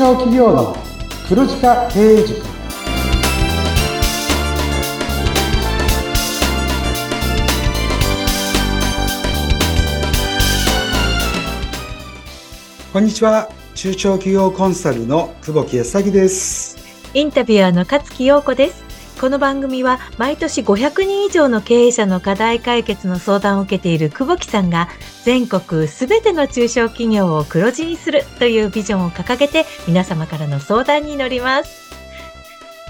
小企業の黒字化経営塾。こんにちは、中小企業コンサルの久保木康明です。インタビュアーの勝木陽子です。この番組は毎年500人以上の経営者の課題解決の相談を受けている久保木さんが、全国すべての中小企業を黒字にするというビジョンを掲げて、皆様からの相談に乗ります。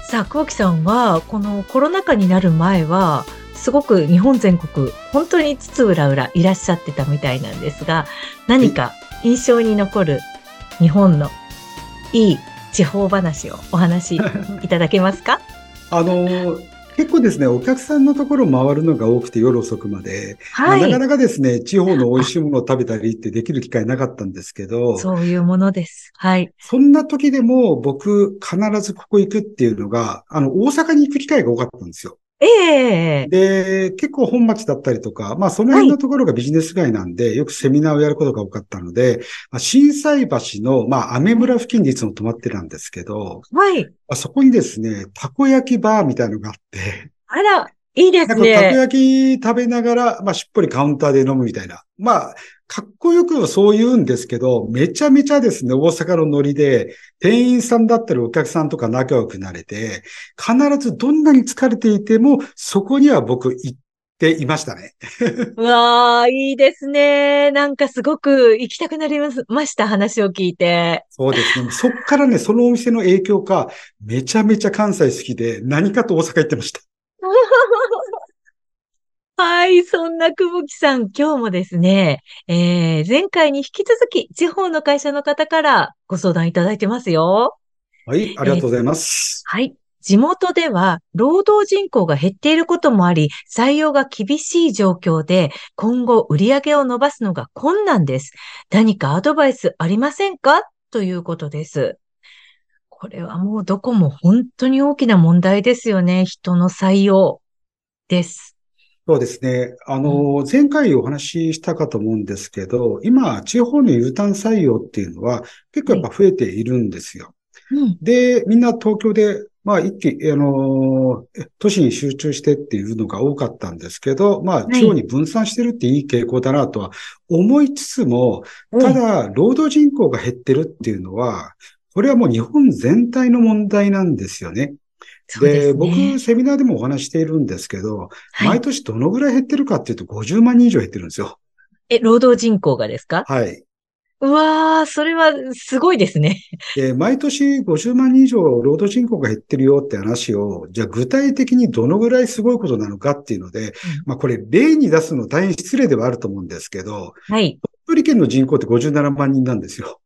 さあ、久保木さんはこのコロナ禍になる前はすごく日本全国本当に津々浦々いらっしゃってたみたいなんですが、何か印象に残る日本のいい地方話をお話しいただけますか？結構ですね、お客さんのところ回るのが多くて、夜遅くまで、はい、なかなかですね、地方の美味しいものを食べたりってできる機会なかったんですけど、そういうものです。はい。そんな時でも僕必ずここ行くっていうのが、大阪に行く機会が多かったんですよ。ええー。で、結構本町だったりとか、まあその辺のところがビジネス街なんで、はい、よくセミナーをやることが多かったので、心斎橋の、アメ村付近でいつも泊まってたんですけど、はい。そこにですね、たこ焼きバーみたいなのがあって。あら、いいですね。たこ焼き食べながら、しっぽりカウンターで飲むみたいな。かっこよくはそう言うんですけど、めちゃめちゃですね、大阪のノリで、店員さんだったりお客さんとか仲良くなれて、必ずどんなに疲れていても、そこには僕行っていましたね。うわー、いいですね。なんかすごく行きたくなりました、話を聞いて。そうですね。そっからね、そのお店の影響か、めちゃめちゃ関西好きで、何かと大阪行ってました。はい、そんな久保木さん、今日もですね、前回に引き続き地方の会社の方からご相談いただいてますよ。はい、ありがとうございます。はい、地元では労働人口が減っていることもあり、採用が厳しい状況で、今後売り上げを伸ばすのが困難です。何かアドバイスありませんか？ということです。これはもうどこも本当に大きな問題ですよね。人の採用です。そうですね。前回お話ししたかと思うんですけど、今、地方の U ターン採用っていうのは結構やっぱ増えているんですよ。うん、で、みんな東京で、一気、都市に集中してっていうのが多かったんですけど、地方に分散してるっていい傾向だなとは思いつつも、ただ、労働人口が減ってるっていうのは、これはもう日本全体の問題なんですよね。で、僕、セミナーでもお話しているんですけど、はい、毎年どのぐらい減ってるかっていうと、50万人以上減ってるんですよ。労働人口がですか？はい。うわー、それはすごいですね。で、毎年50万人以上労働人口が減ってるよって話を、じゃあ具体的にどのぐらいすごいことなのかっていうので、これ例に出すの大変失礼ではあると思うんですけど、はい。鳥取県の人口って57万人なんですよ。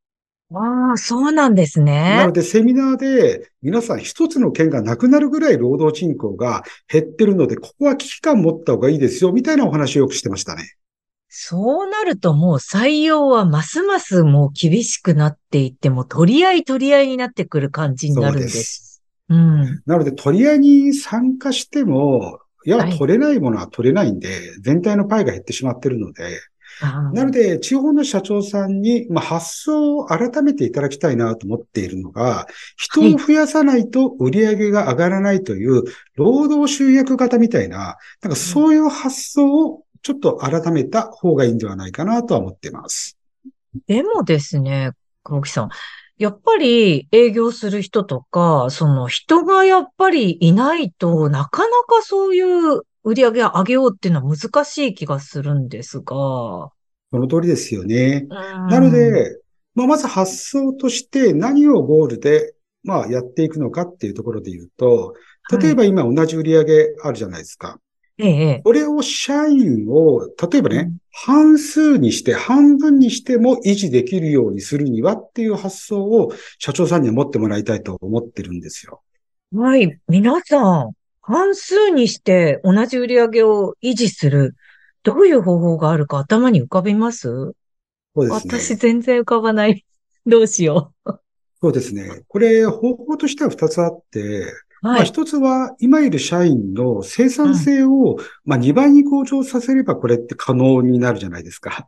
ああ、そうなんですね。なので、セミナーで皆さん一つの県がなくなるぐらい労働人口が減ってるので、ここは危機感持った方がいいですよ、みたいなお話をよくしてましたね。そうなるともう採用はますますもう厳しくなっていって、もう取り合いになってくる感じになるんです。うん。なので、取り合いに参加しても、取れないものは取れないんで、全体のパイが減ってしまってるので、なので、地方の社長さんに、発想を改めていただきたいなと思っているのが、人を増やさないと売り上げが上がらないという、労働集約型みたいな、なんかそういう発想をちょっと改めた方がいいんではないかなとは思っています。でもですね、久保木さん、やっぱり営業する人とか、人がやっぱりいないとなかなかそういう、売り上げを上げようっていうのは難しい気がするんですが。その通りですよね。なので、まず発想として何をゴールで、やっていくのかっていうところで言うと、例えば今同じ売り上げあるじゃないですか。これを社員を、例えばね、半数にして半分にしても維持できるようにするにはっていう発想を社長さんには持ってもらいたいと思ってるんですよ。はい、皆さん。半数にして同じ売り上げを維持する。どういう方法があるか頭に浮かびます？そうですね。私全然浮かばない。どうしよう。そうですね。これ方法としては2つあって、1つは今いる社員の生産性を2倍に向上させればこれって可能になるじゃないですか。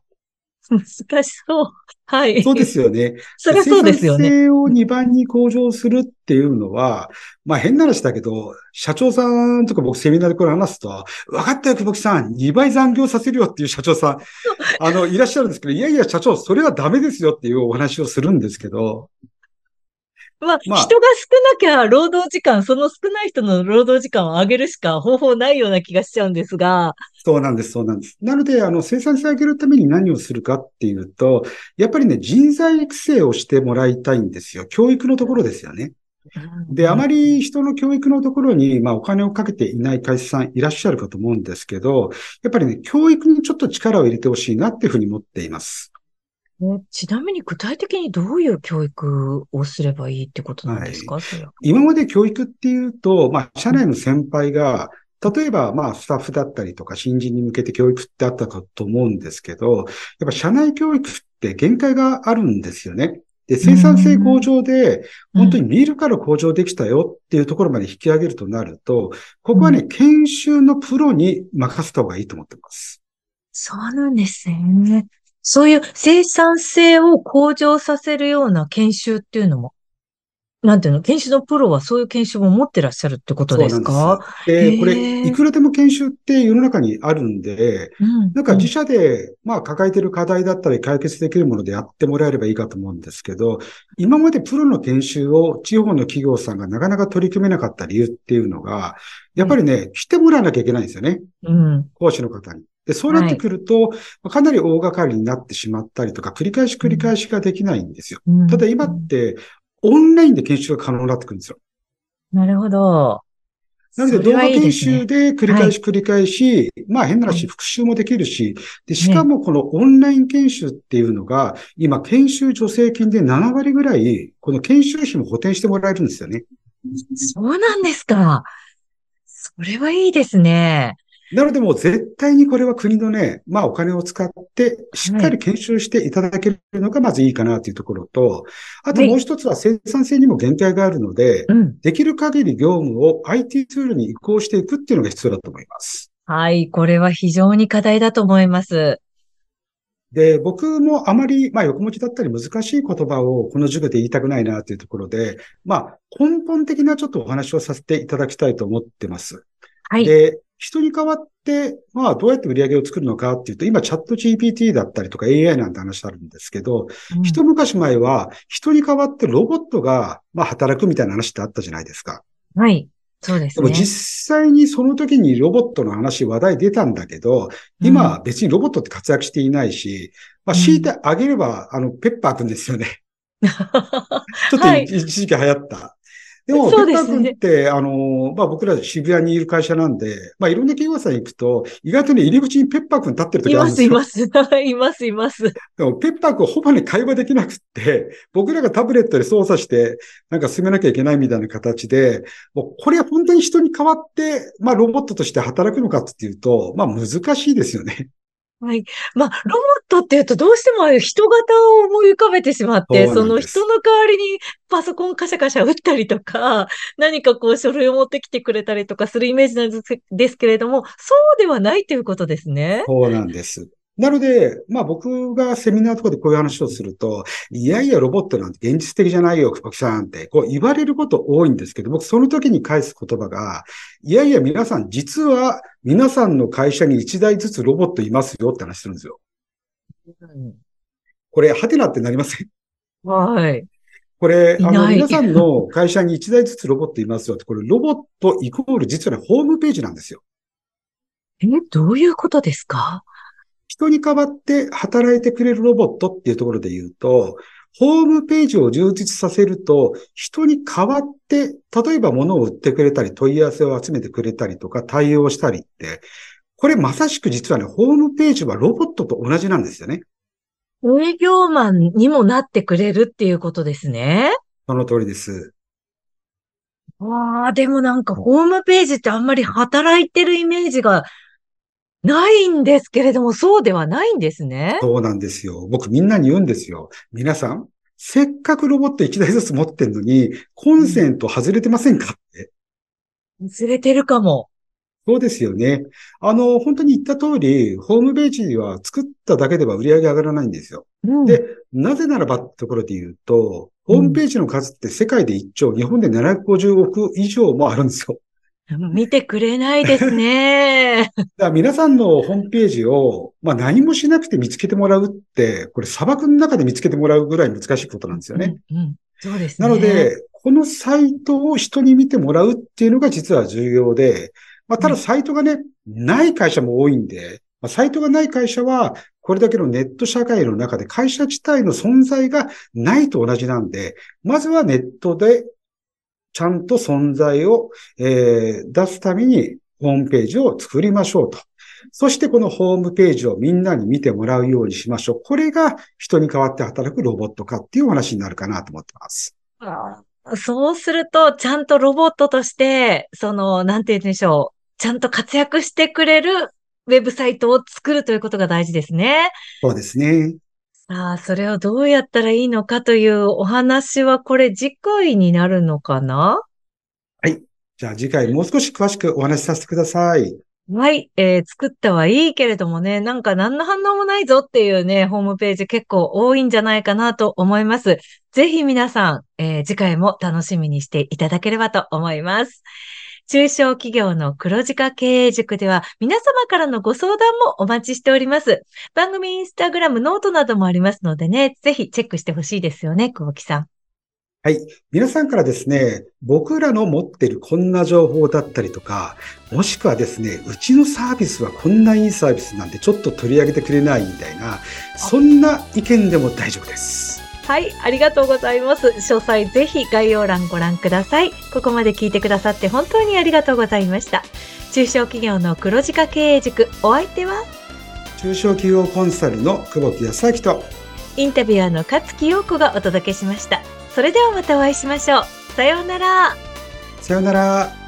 難しそう。はい。そうですよね。そりゃそうですよね。生産性を2番に向上するっていうのは、まあ変な話だけど、社長さんとか僕セミナーでこれ話すと、分かったよ、久保木さん、2倍残業させるよっていう社長さん、いらっしゃるんですけど、いやいや社長、それはダメですよっていうお話をするんですけど。まあ、人が少なきゃ労働時間、その少ない人の労働時間を上げるしか方法ないような気がしちゃうんですが。そうなんです。なので、生産性を上げるために何をするかっていうと、やっぱりね、人材育成をしてもらいたいんですよ。教育のところですよね。で、あまり人の教育のところに、お金をかけていない会社さんいらっしゃるかと思うんですけど、やっぱりね、教育にちょっと力を入れてほしいなっていうふうに思っています。ちなみに具体的にどういう教育をすればいいってことなんですか？はい、今まで教育っていうと、社内の先輩が、例えば、スタッフだったりとか新人に向けて教育ってあったかと思うんですけど、やっぱ社内教育って限界があるんですよね。で、生産性向上で、本当に見るから向上できたよっていうところまで引き上げるとなると、ここはね、研修のプロに任せた方がいいと思ってます。そうなんですね。そういう生産性を向上させるような研修っていうのも、研修のプロはそういう研修も持ってらっしゃるってことですか？これ、いくらでも研修って世の中にあるんで、自社で、抱えてる課題だったり解決できるものでやってもらえればいいかと思うんですけど、今までプロの研修を地方の企業さんがなかなか取り組めなかった理由っていうのが、やっぱりね、来てもらわなきゃいけないんですよね。講師の方に。で、そうなってくると、かなり大掛かりになってしまったりとか、繰り返しができないんですよ。ただ今って、オンラインで研修が可能になってくるんですよ。なるほど。なので、動画研修で繰り返し、変な話、復習もできるし、で、しかもこのオンライン研修っていうのが、今、研修助成金で7割ぐらい、この研修費も補填してもらえるんですよね。そうなんですか。それはいいですね。なのでもう絶対にこれは国のね、お金を使ってしっかり研修していただけるのがまずいいかなというところと、あともう一つは生産性にも限界があるので、できる限り業務を IT ツールに移行していくっていうのが必要だと思います。はい、これは非常に課題だと思います。で、僕もあまり、横文字だったり難しい言葉をこの塾で言いたくないなというところで、根本的なちょっとお話をさせていただきたいと思ってます。はい。で、人に代わって、どうやって売り上げを作るのかっていうと、今、チャット GPT だったりとか AI なんて話あるんですけど、一昔前は、人に代わってロボットが、働くみたいな話ってあったじゃないですか。はい。そうですね。でも実際にその時にロボットの話、話題出たんだけど、今、別にロボットって活躍していないし、強いてあげれば、ペッパーくんですよね。ちょっと一時期流行った。でも、ペッパー君って、ね、僕ら渋谷にいる会社なんで、いろんな企業さん行くと、意外とね、入り口にペッパー君立ってる時あるんですよ。います。でも、ペッパー君ほぼね、会話できなくって、僕らがタブレットで操作して、進めなきゃいけないみたいな形で、もう、これ本当に人に代わって、ロボットとして働くのかっていうと、難しいですよね。はい。ロボットって言うとどうしても人型を思い浮かべてしまって、その人の代わりにパソコンカシャカシャ打ったりとか、何か書類を持ってきてくれたりとかするイメージなんですけれども、そうではないということですね。そうなんです。なので、僕がセミナーとかでこういう話をすると、いやいやロボットなんて現実的じゃないよ、久保木さんって、言われること多いんですけど、僕その時に返す言葉が、いやいや皆さん、実は皆さんの会社に1台ずつロボットいますよって話するんですよ。これ、ハテナってなりません？はい。これ、皆さんの会社に1台ずつロボットいますよって、これ、ロボットイコール実はね、ホームページなんですよ。どういうことですか？人に代わって働いてくれるロボットっていうところで言うと、ホームページを充実させると、人に代わって、例えば物を売ってくれたり、問い合わせを集めてくれたりとか、対応したりって、これまさしく実はね、ホームページはロボットと同じなんですよね。営業マンにもなってくれるっていうことですね。その通りです。でもホームページってあんまり働いてるイメージが、ないんですけれども、そうではないんですね。そうなんですよ。僕みんなに言うんですよ。皆さん、せっかくロボット1台ずつ持ってんのに、コンセント外れてませんかって。外れてるかも。そうですよね。本当に言った通り、ホームページは作っただけでは売り上げ上がらないんですよ。うん、で、なぜならばってところで言うと、ホームページの数って世界で1兆、日本で750億以上もあるんですよ。見てくれないですね。だから皆さんのホームページを、何もしなくて見つけてもらうって、これ砂漠の中で見つけてもらうぐらい難しいことなんですよね。うんうん、そうですね。なので、このサイトを人に見てもらうっていうのが実は重要で、ただサイトがね、ない会社も多いんで、サイトがない会社は、これだけのネット社会の中で会社自体の存在がないと同じなんで、まずはネットでちゃんと存在を、出すためにホームページを作りましょうと。そしてこのホームページをみんなに見てもらうようにしましょう。これが人に代わって働くロボット化っていうお話になるかなと思ってます。そうすると、ちゃんとロボットとして、なんて言うんでしょう。ちゃんと活躍してくれるウェブサイトを作るということが大事ですね。そうですね。それをどうやったらいいのかというお話は、これ次回になるのかな？はい。じゃあ次回もう少し詳しくお話しさせてください。はい。作ったはいいけれどもね、なんか何の反応もないぞっていうね、ホームページ結構多いんじゃないかなと思います。ぜひ皆さん、次回も楽しみにしていただければと思います。中小企業の黒字化経営塾では皆様からのご相談もお待ちしております。番組インスタグラム、ノートなどもありますのでね、ぜひチェックしてほしいですよね、久保木さん。はい。皆さんからですね、僕らの持っているこんな情報だったりとか、もしくはですね、うちのサービスはこんないいサービスなんでちょっと取り上げてくれないみたいな、そんな意見でも大丈夫です。はい、ありがとうございます。詳細ぜひ概要欄ご覧ください。ここまで聞いてくださって本当にありがとうございました。中小企業の黒字化経営塾、お相手は中小企業コンサルの久保木康明とインタビュアーの勝木陽子がお届けしました。それではまたお会いしましょう。さようなら。さようなら。